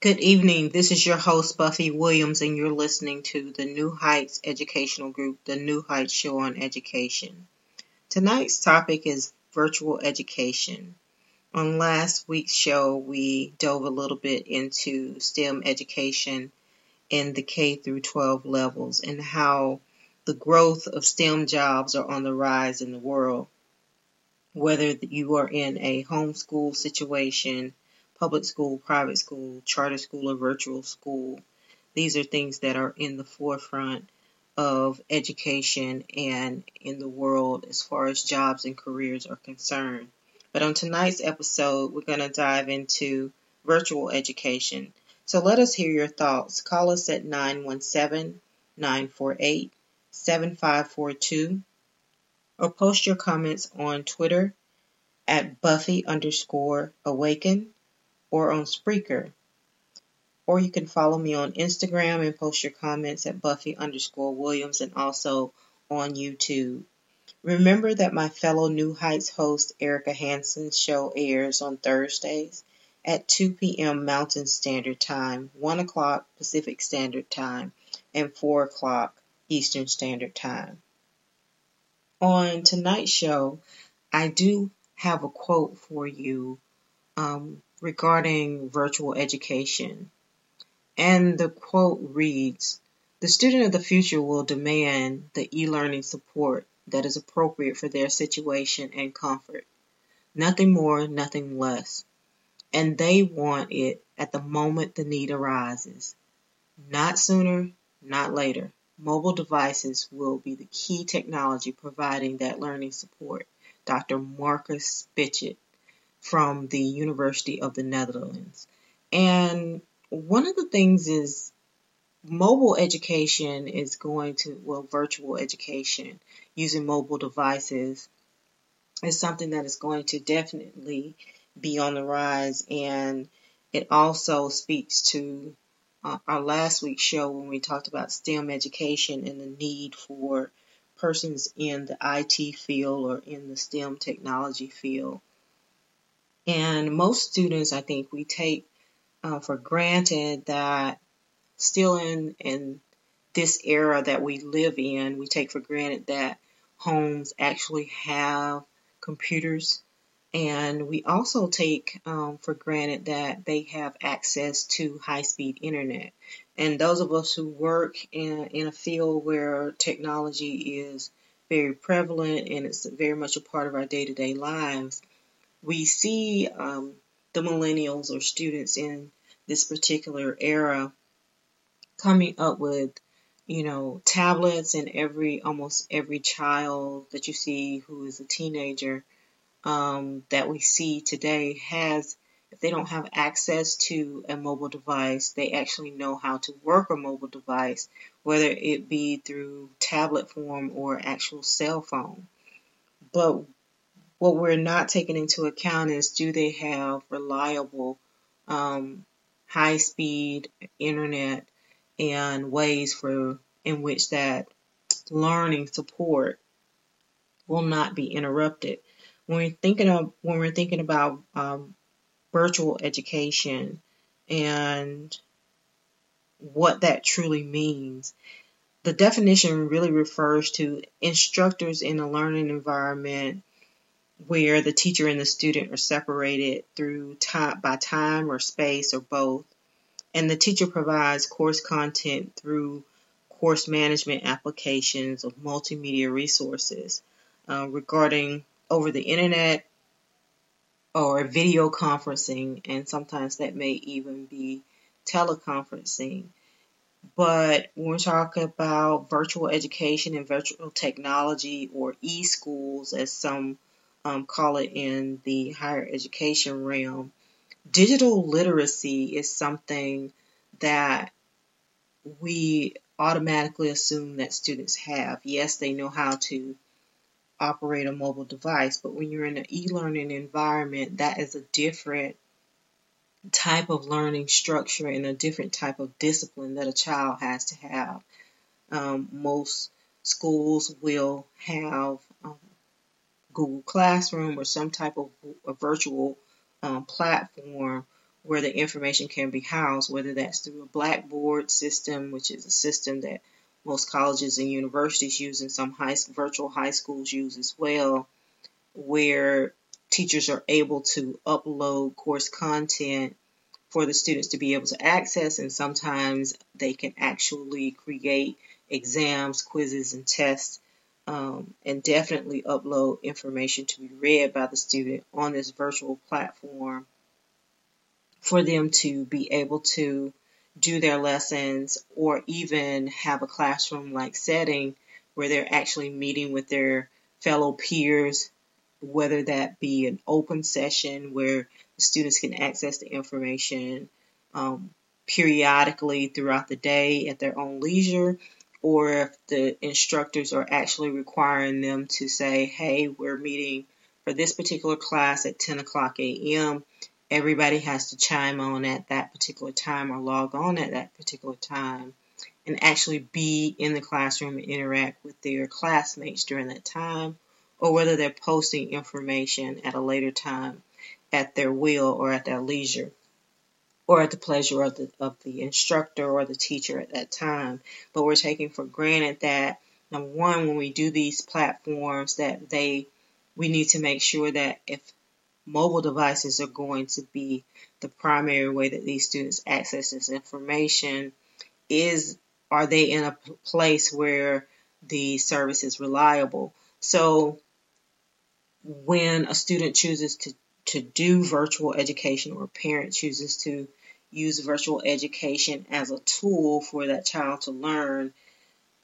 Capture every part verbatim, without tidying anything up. Good evening. This is your host, Buffy Williams, and you're listening to the New Heights Educational Group, the New Heights Show on Education. Tonight's topic is virtual education. On last week's show, we dove a little bit into STEM education in the K through twelve levels and how the growth of STEM jobs are on the rise in the world. Whether you are in a homeschool situation, public school, private school, charter school, or virtual school, these are things that are in the forefront of education and in the world as far as jobs and careers are concerned. But on tonight's episode, we're going to dive into virtual education. So let us hear your thoughts. Call us at nine one seven, nine four eight, seven five four two or post your comments on Twitter at Buffy underscore Awaken or on Spreaker. Or you can follow me on Instagram and post your comments at Buffy underscore Williams and also on YouTube. Remember that my fellow New Heights host, Erica Hansen's show airs on Thursdays at two p.m. Mountain Standard Time, one o'clock Pacific Standard Time, and four o'clock Eastern Standard Time. On tonight's show, I do have a quote for you um, regarding virtual education. And the quote reads, "The student of the future will demand the e-learning support that is appropriate for their situation and comfort. Nothing more, nothing less. And they want it at the moment the need arises. Not sooner, not later. Mobile devices will be the key technology providing that learning support." Doctor Marcus Spechet from the University of the Netherlands. And one of the things is mobile education is going to, well, virtual education using mobile devices is something that is going to definitely be on the rise. And it also speaks to uh, our last week's show when we talked about STEM education and the need for persons in the I T field or in the STEM technology field. And most students, I think, we take uh, for granted that Still in, in this era that we live in, we take for granted that homes actually have computers. And we also take um, for granted that they have access to high-speed internet. And those of us who work in, in a field where technology is very prevalent and it's very much a part of our day-to-day lives, we see um, the millennials or students in this particular era coming up with, you know, tablets, and every almost every child that you see who is a teenager um, that we see today has, if they don't have access to a mobile device, they actually know how to work a mobile device, whether it be through tablet form or actual cell phone. But what we're not taking into account is, do they have reliable, um, high-speed internet and ways for in which that learning support will not be interrupted. When we're thinking of when we're thinking about um, virtual education and what that truly means, the definition really refers to instructors in a learning environment where the teacher and the student are separated through time by time or space or both, and the teacher provides course content through course management applications of multimedia resources uh, regarding over the internet or video conferencing, and sometimes that may even be teleconferencing. But when we talk about virtual education and virtual technology, or e-schools as some um, call it in the higher education realm, digital literacy is something that we automatically assume that students have. Yes, they know how to operate a mobile device, but when you're in an e-learning environment, that is a different type of learning structure and a different type of discipline that a child has to have. Um, most schools will have um, Google Classroom or some type of a virtual um, platform where the information can be housed, whether that's through a Blackboard system, which is a system that most colleges and universities use, and some high, virtual high schools use as well, where teachers are able to upload course content for the students to be able to access, and sometimes they can actually create exams, quizzes, and tests, um, and definitely upload information to be read by the student on this virtual platform for them to be able to do their lessons, or even have a classroom-like setting where they're actually meeting with their fellow peers, whether that be an open session where the students can access the information um, periodically throughout the day at their own leisure, or if the instructors are actually requiring them to say, hey, we're meeting for this particular class at ten o'clock a.m., everybody has to chime on at that particular time or log on at that particular time and actually be in the classroom and interact with their classmates during that time, or whether they're posting information at a later time at their will or at their leisure or at the pleasure of the, of the instructor or the teacher at that time. But we're taking for granted that, number one, when we do these platforms, that they we need to make sure that if mobile devices are going to be the primary way that these students access this information, is are they in a place where the service is reliable? So when a student chooses to, to do virtual education, or a parent chooses to use virtual education as a tool for that child to learn,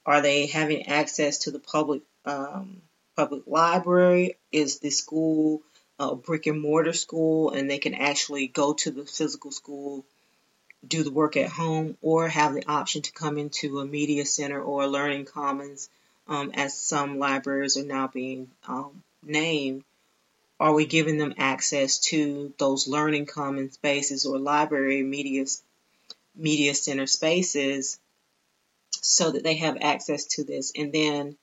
are they having access to the public um, public library? Is the school a brick and mortar school and they can actually go to the physical school, do the work at home, or have the option to come into a media center or a learning commons, um, as some libraries are now being um, named? Are we giving them access to those learning common spaces or library media, media center spaces so that they have access to this? And then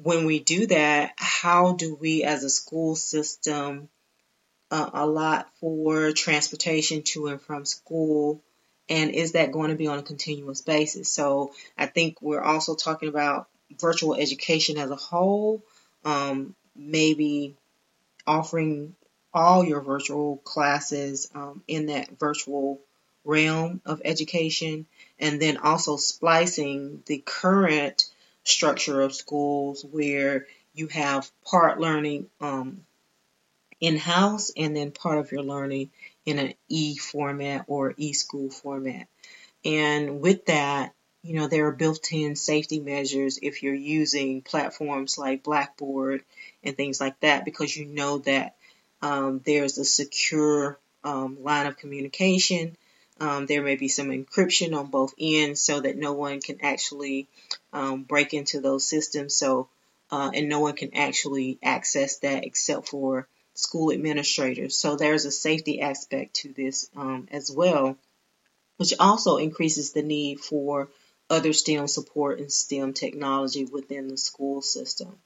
when we do that, how do we as a school system uh, allot for transportation to and from school? And is that going to be on a continuous basis? So I think we're also talking about virtual education as a whole, um, maybe offering all your virtual classes um, in that virtual realm of education, and then also splicing the current structure of schools where you have part learning um, in-house and then part of your learning in an e-format or e-school format. And with that, you know, there are built-in safety measures if you're using platforms like Blackboard and things like that, because you know that um, there's a secure um, line of communication. Um, there may be some encryption on both ends so that no one can actually um, break into those systems. So, uh, and no one can actually access that except for school administrators. So there's a safety aspect to this um, as well, which also increases the need for other STEM support and STEM technology within the school system.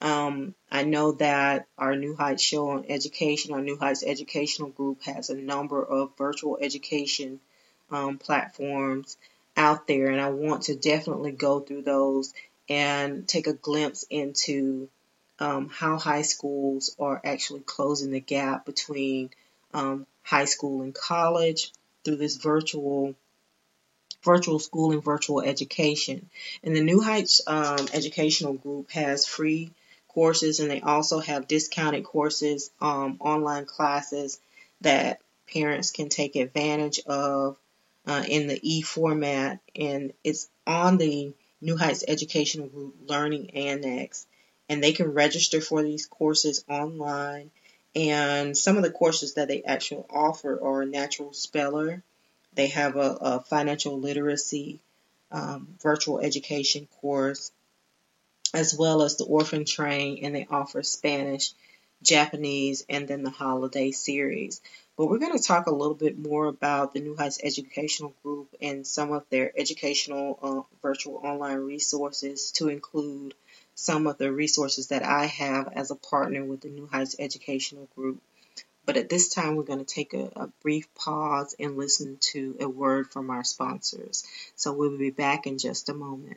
Um, I know that our New Heights show on education, our New Heights Educational Group has a number of virtual education um, platforms out there, and I want to definitely go through those and take a glimpse into um, how high schools are actually closing the gap between um, high school and college through this virtual virtual school and virtual education. And the New Heights um, Educational Group has free courses, and they also have discounted courses, um, online classes that parents can take advantage of uh, in the e-format. And it's on the New Heights Educational Group Learning Annex, and they can register for these courses online. And some of the courses that they actually offer are natural speller. They have a, a financial literacy um, virtual education course, as well as the orphan train, and they offer Spanish, Japanese, and then the holiday series. But we're going to talk a little bit more about the New Heights Educational Group and some of their educational uh, virtual online resources, to include some of the resources that I have as a partner with the New Heights Educational Group. But at this time, we're going to take a, a brief pause and listen to a word from our sponsors. So we'll be back in just a moment.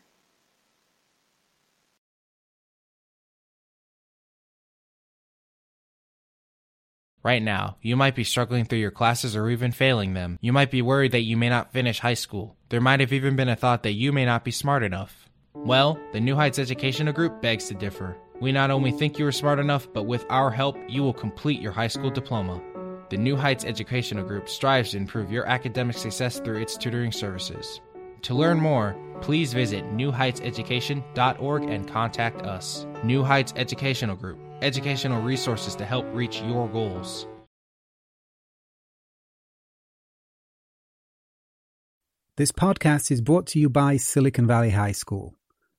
Right now, you might be struggling through your classes or even failing them. You might be worried that you may not finish high school. There might have even been a thought that you may not be smart enough. Well, the New Heights Educational Group begs to differ. We not only think you are smart enough, but with our help, you will complete your high school diploma. The New Heights Educational Group strives to improve your academic success through its tutoring services. To learn more, please visit new heights education dot org and contact us. New Heights Educational Group, educational resources to help reach your goals. This podcast is brought to you by Silicon Valley High School,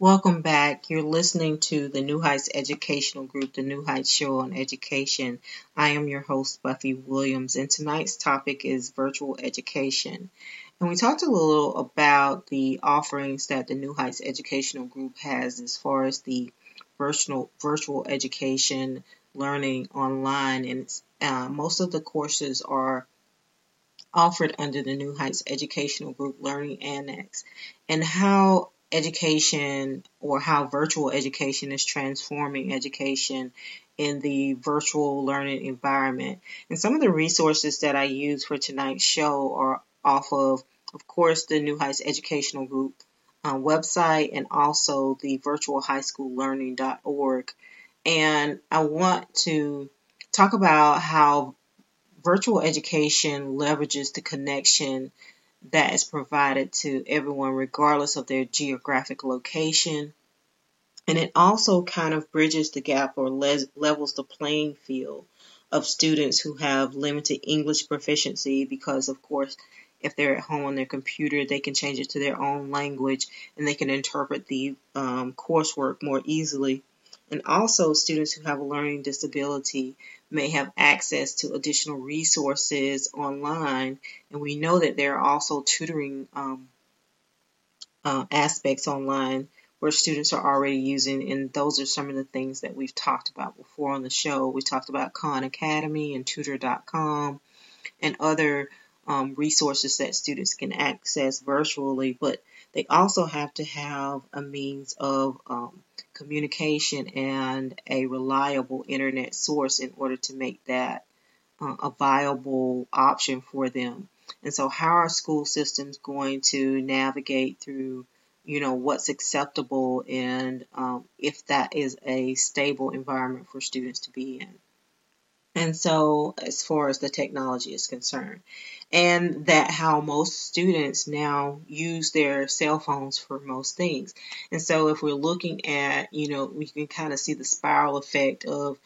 Welcome back. You're listening to the New Heights Educational Group, the New Heights Show on Education. I am your host, Buffy Williams, and tonight's topic is virtual education. And we talked a little about the offerings that the New Heights Educational Group has as far as the virtual, virtual education, learning online, and it's, uh, most of the courses are offered under the New Heights Educational Group Learning Annex. And how education, or how virtual education is transforming education in the virtual learning environment. And some of the resources that I use for tonight's show are off of, of course, the New Heights Educational Group uh, website, and also the virtual high school learning dot org. And I want to talk about how virtual education leverages the connection that is provided to everyone regardless of their geographic location. And it also kind of bridges the gap, or les- levels the playing field of students who have limited English proficiency, because, of course, if they're at home on their computer, they can change it to their own language and they can interpret the um, coursework more easily. And also, students who have a learning disability may have access to additional resources online. And we know that there are also tutoring um, uh, aspects online where students are already using, and those are some of the things that we've talked about before on the show. We talked about Khan Academy and tutor dot com and other um, resources that students can access virtually, but they also have to have a means of um, communication and a reliable internet source in order to make that uh, a viable option for them. And so how are school systems going to navigate through, you know, what's acceptable, and um, if that is a stable environment for students to be in? And so as far as the technology is concerned, and that how most students now use their cell phones for most things. And so if we're looking at, you know, we can kind of see the spiral effect of,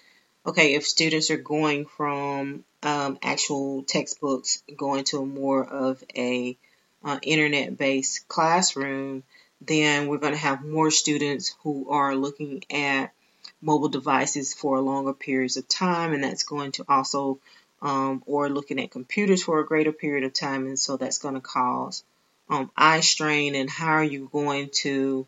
okay, if students are going from um, actual textbooks, going to a more of a uh, internet-based classroom, then we're going to have more students who are looking at mobile devices for longer periods of time, and that's going to also, um, or looking at computers for a greater period of time, and so that's going to cause um, eye strain. And how are you going to,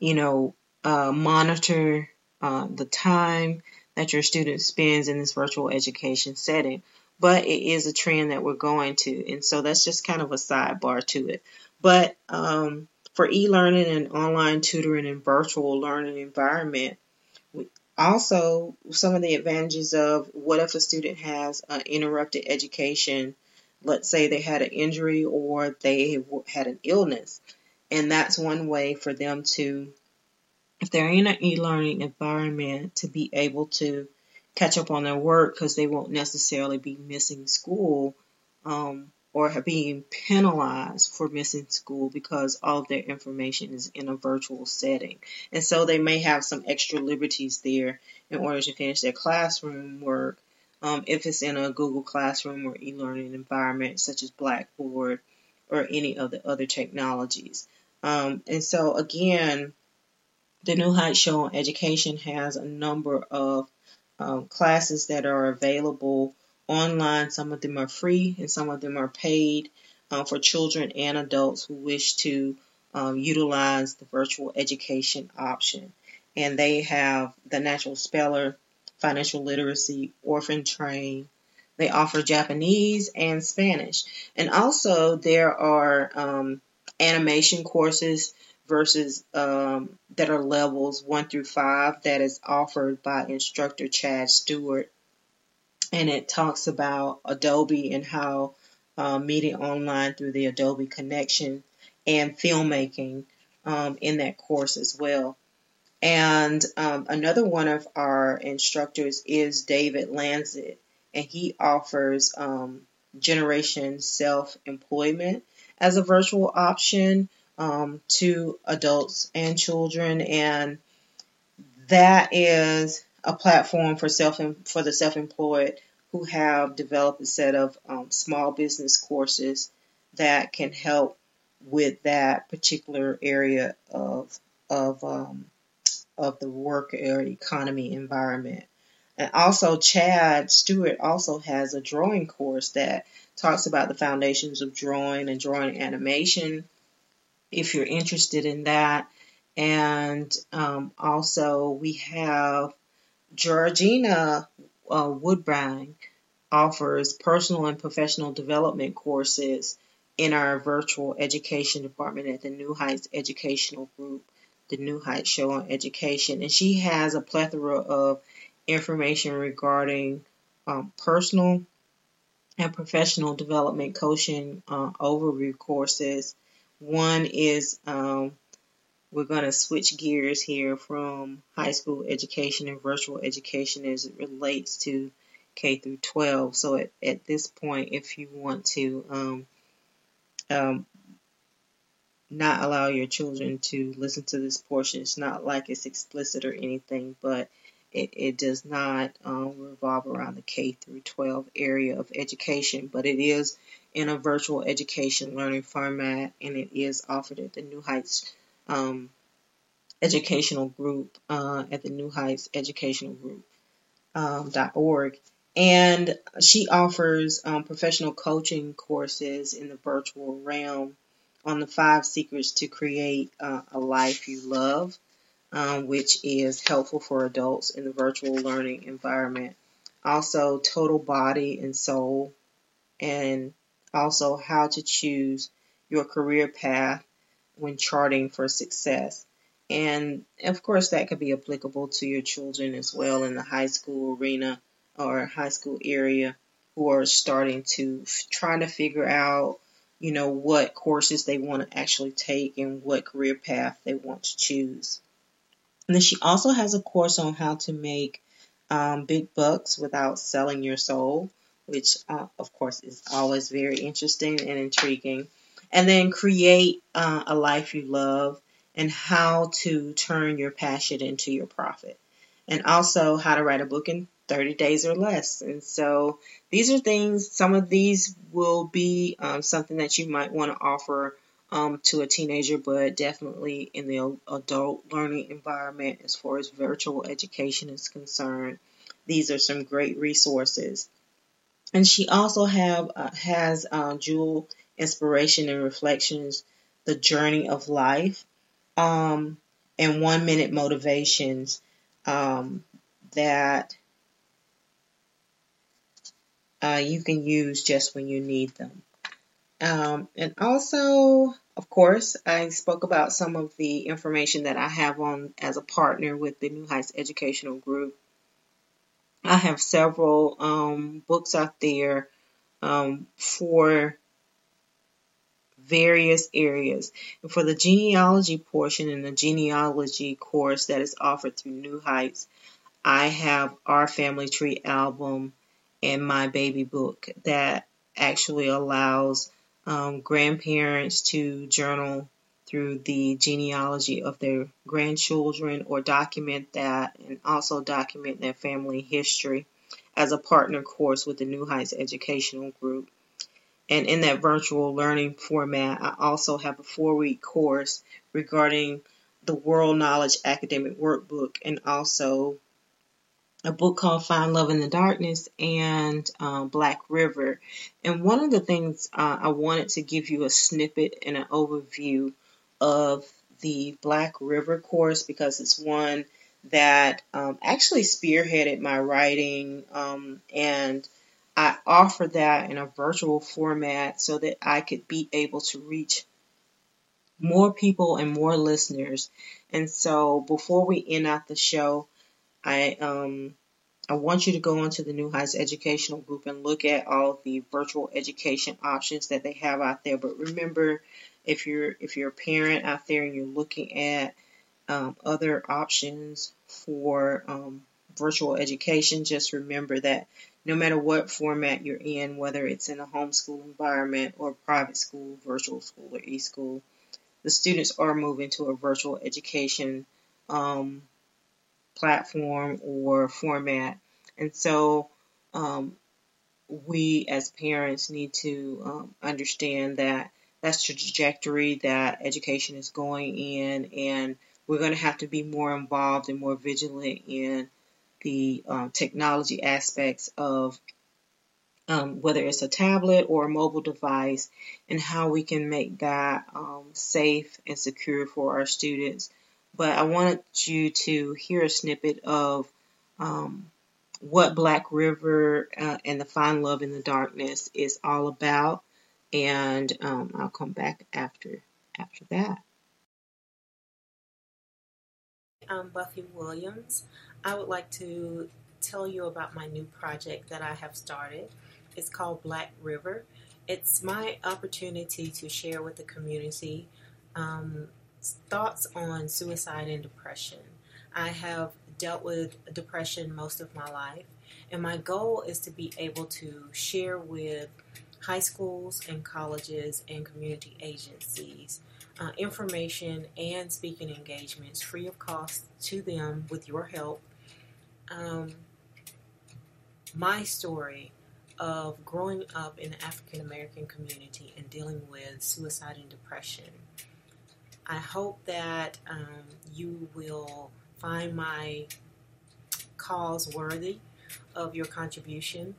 you know, uh, monitor uh, the time that your student spends in this virtual education setting? But it is a trend that we're going to, and so that's just kind of a sidebar to it. But um, for e-learning and online tutoring and virtual learning environment, we also, some of the advantages of what if a student has an interrupted education, let's say they had an injury or they had an illness, and that's one way for them to, if they're in an e-learning environment, to be able to catch up on their work because they won't necessarily be missing school um, or have being penalized for missing school because all of their information is in a virtual setting. And so they may have some extra liberties there in order to finish their classroom work um, if it's in a Google Classroom or e-learning environment such as Blackboard or any of the other technologies. Um, and so again, the New Heights Show on Education has a number of um, classes that are available online. Some of them are free and some of them are paid uh, for children and adults who wish to um, utilize the virtual education option. And they have the natural speller, financial literacy, orphan train. They offer Japanese and Spanish. And also there are um, animation courses versus um, that are levels one through five that is offered by instructor Chad Stewart. And it talks about Adobe and how uh, media online through the Adobe Connection and filmmaking um, in that course as well. And um, another one of our instructors is David Lancet, and he offers um, Generation Self Employment as a virtual option um, to adults and children, and that is a platform for self for the self-employed who have developed a set of um, small business courses that can help with that particular area of of um, of the work or economy environment. And also Chad Stewart also has a drawing course that talks about the foundations of drawing and drawing animation, if you're interested in that. And um, also we have Georgina uh, Woodbine offers personal and professional development courses in our virtual education department at the New Heights Educational Group, the New Heights Show on Education. And she has a plethora of information regarding um, personal and professional development coaching uh, overview courses. One is um, we're going to switch gears here from high school education and virtual education as it relates to K through twelve. So at, at this point, if you want to um, um, not allow your children to listen to this portion, it's not like it's explicit or anything, but it, it does not um, revolve around the K through twelve area of education, but it is in a virtual education learning format, and it is offered at the New Heights Um, educational group uh, at the New Heights Educational Group um, .org, and she offers um, professional coaching courses in the virtual realm on the five secrets to create uh, a life you love, um, which is helpful for adults in the virtual learning environment. Also, total body and soul, and also how to choose your career path when charting for success. And of course that could be applicable to your children as well in the high school arena or high school area who are starting to trying to figure out, you know, what courses they want to actually take and what career path they want to choose. And then she also has a course on how to make um, big bucks without selling your soul, which uh, of course is always very interesting and intriguing. And then create uh, a life you love, and how to turn your passion into your profit. And also how to write a book in thirty days or less. And so these are things, some of these will be um, something that you might want to offer um, to a teenager, but definitely in the adult learning environment as far as virtual education is concerned. These are some great resources. And she also have uh, has uh, Jewel Inspiration and Reflections, The Journey of Life, um, and One Minute Motivations um, that Uh, you can use just when you need them. Um, and also, of course, I spoke about some of the information that I have on as a partner with the New Heights Educational Group. I have several um, books out there um, for various areas. And for the genealogy portion and the genealogy course that is offered through New Heights, I have Our Family Tree album and my baby book that actually allows um, grandparents to journal through the genealogy of their grandchildren or document that, and also document their family history as a partner course with the New Heights Educational Group. And in that virtual learning format, I also have a four-week course regarding the World Knowledge Academic Workbook, and also a book called Find Love in the Darkness and uh, Black River. And one of the things uh, I wanted to give you a snippet and an overview of the Black River course, because it's one that um, actually spearheaded my writing. Um, and I offer that in a virtual format so that I could be able to reach more people and more listeners. And so before we end out the show, I um I want you to go onto the New Heights Educational Group and look at all the virtual education options that they have out there. But remember, if you're if you're a parent out there and you're looking at um, other options for um, virtual education, just remember that no matter what format you're in, whether it's in a homeschool environment or private school, virtual school, or e-school, the students are moving to a virtual education um platform or format. And so um, we as parents need to um, understand that that's the trajectory that education is going in, and we're going to have to be more involved and more vigilant in the um, technology aspects of um, whether it's a tablet or a mobile device, and how we can make that um, safe and secure for our students. But I wanted you to hear a snippet of um, what Black River uh, and the Find Love in the Darkness is all about, and um, I'll come back after after that. I'm Buffy Williams. I would like to tell you about my new project that I have started. It's called Black River. It's my opportunity to share with the community um, thoughts on suicide and depression. I have dealt with depression most of my life, and my goal is to be able to share with high schools and colleges and community agencies uh, information and speaking engagements free of cost to them with your help. Um, my story of growing up in the African American community and dealing with suicide and depression. I hope that um, you will find my cause worthy of your contribution.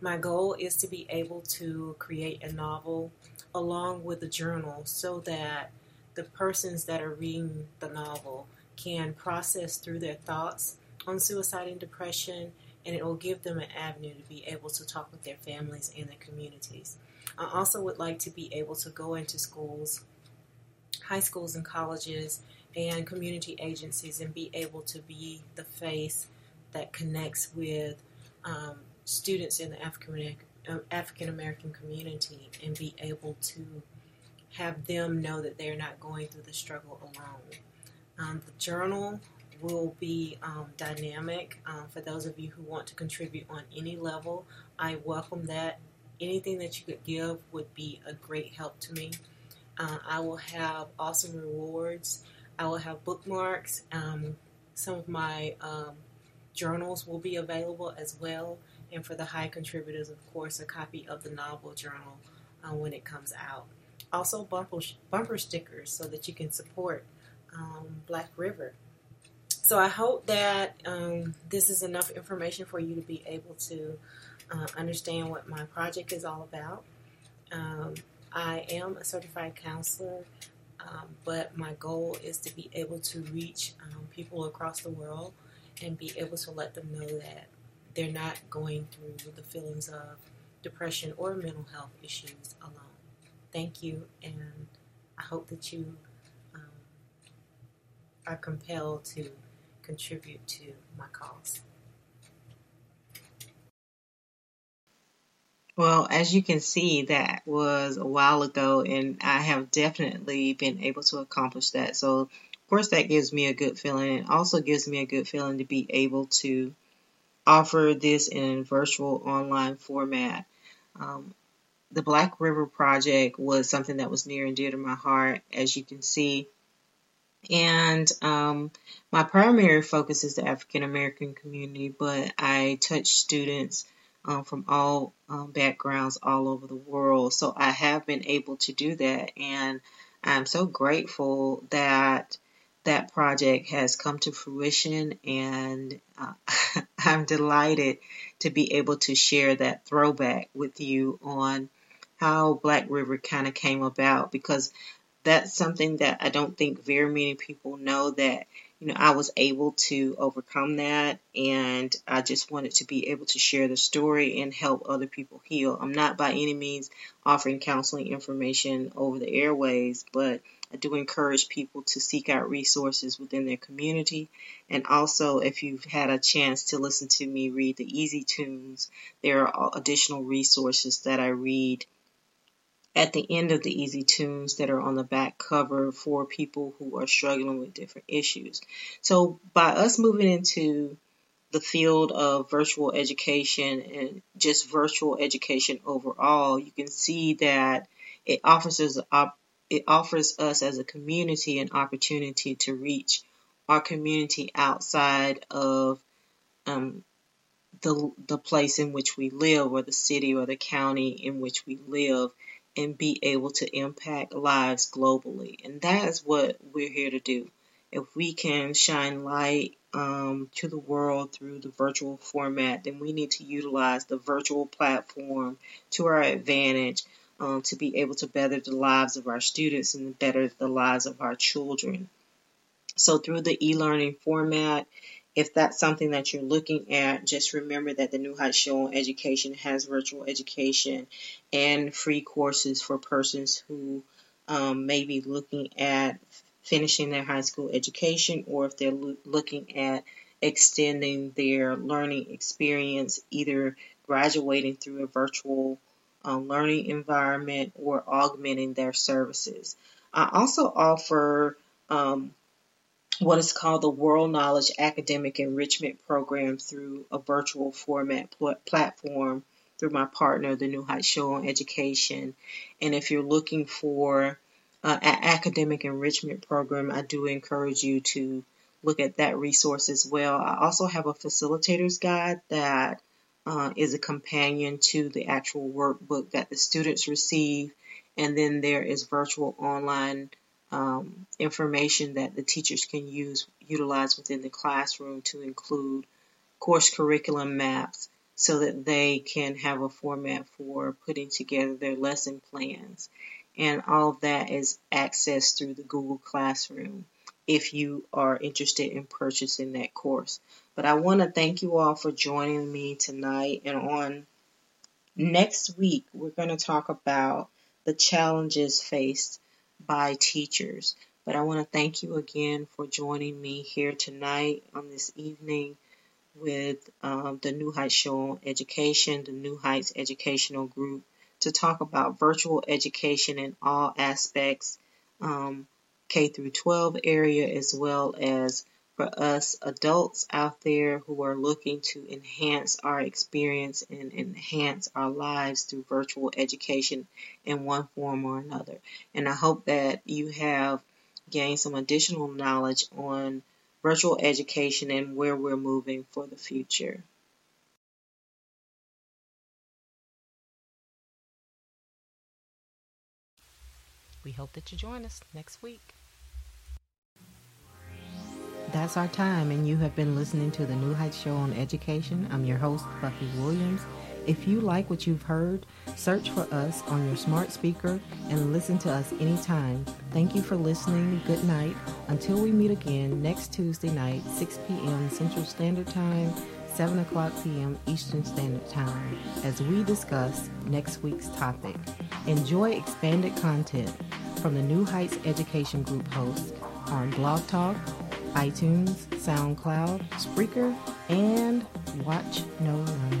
My goal is to be able to create a novel along with a journal so that the persons that are reading the novel can process through their thoughts on suicide and depression, and it will give them an avenue to be able to talk with their families and their communities. I also would like to be able to go into schools, high schools and colleges and community agencies, and be able to be the face that connects with um, students in the African uh, African American community, and be able to have them know that they're not going through the struggle alone. Um, the journal will be um, dynamic um, for those of you who want to contribute on any level. I welcome that. Anything that you could give would be a great help to me. Uh, I will have awesome rewards. I will have bookmarks. Um, some of my um, journals will be available as well. And for the high contributors, of course, a copy of the novel journal uh, when it comes out. Also bumper, bumper stickers so that you can support um, Black River. So I hope that um, this is enough information for you to be able to uh, understand what my project is all about. Um, I am a certified counselor, um, but my goal is to be able to reach um, people across the world and be able to let them know that they're not going through the feelings of depression or mental health issues alone. Thank you, and I hope that you um, are compelled to contribute to my cause. Well, as you can see, that was a while ago, and I have definitely been able to accomplish that. So, of course, that gives me a good feeling. It also gives me a good feeling to be able to offer this in a virtual online format. Um, The Black River Project was something that was near and dear to my heart, as you can see. And um, my primary focus is the African American community, but I touch students um, from all um, backgrounds all over the world. So I have been able to do that, and I'm so grateful that that project has come to fruition, and uh, I'm delighted to be able to share that throwback with you on how Black River kind of came about, because that's something that I don't think very many people know, that, you know, I was able to overcome that, and I just wanted to be able to share the story and help other people heal. I'm not by any means offering counseling information over the airways, but I do encourage people to seek out resources within their community. And also, if you've had a chance to listen to me read the Easy Tunes, there are additional resources that I read at the end of the Easy Tunes that are on the back cover for people who are struggling with different issues. So by us moving into the field of virtual education and just virtual education overall, you can see that it offers us an opportunity. It offers us as a community an opportunity to reach our community outside of um, the the place in which we live, or the city or the county in which we live, and be able to impact lives globally. And that is what we're here to do. If we can shine light um, to the world through the virtual format, then we need to utilize the virtual platform to our advantage, Um, to be able to better the lives of our students and better the lives of our children. So through the e-learning format, if that's something that you're looking at, just remember that the New Heights Show on Education has virtual education and free courses for persons who um, may be looking at finishing their high school education, or if they're lo- looking at extending their learning experience, either graduating through a virtual Um, learning environment or augmenting their services. I also offer um, what is called the World Knowledge Academic Enrichment Program through a virtual format pl- platform through my partner, the New Heights Show on Education. And if you're looking for uh, an academic enrichment program, I do encourage you to look at that resource as well. I also have a facilitator's guide that Uh, is a companion to the actual workbook that the students receive. And then there is virtual online um, information that the teachers can use, utilize within the classroom, to include course curriculum maps so that they can have a format for putting together their lesson plans. And all of that is accessed through the Google Classroom if you are interested in purchasing that course. But I want to thank you all for joining me tonight. And on next week, we're going to talk about the challenges faced by teachers. But I want to thank you again for joining me here tonight on this evening with um, the New Heights Show on Education, the New Heights Educational Group, to talk about virtual education in all aspects, um, K through twelve area, as well as for us adults out there who are looking to enhance our experience and enhance our lives through virtual education in one form or another. And I hope that you have gained some additional knowledge on virtual education and where we're moving for the future. We hope that you join us next week. That's our time, and you have been listening to the New Heights Show on Education. I'm your host, Buffy Williams. If you like what you've heard, search for us on your smart speaker and listen to us anytime. Thank you for listening. Good night. Until we meet again next Tuesday night, six p.m. Central Standard Time, seven o'clock p.m. Eastern Standard Time, as we discuss next week's topic. Enjoy expanded content from the New Heights Education Group hosts on Blog Talk, iTunes, SoundCloud, Spreaker, and Watch No Learn.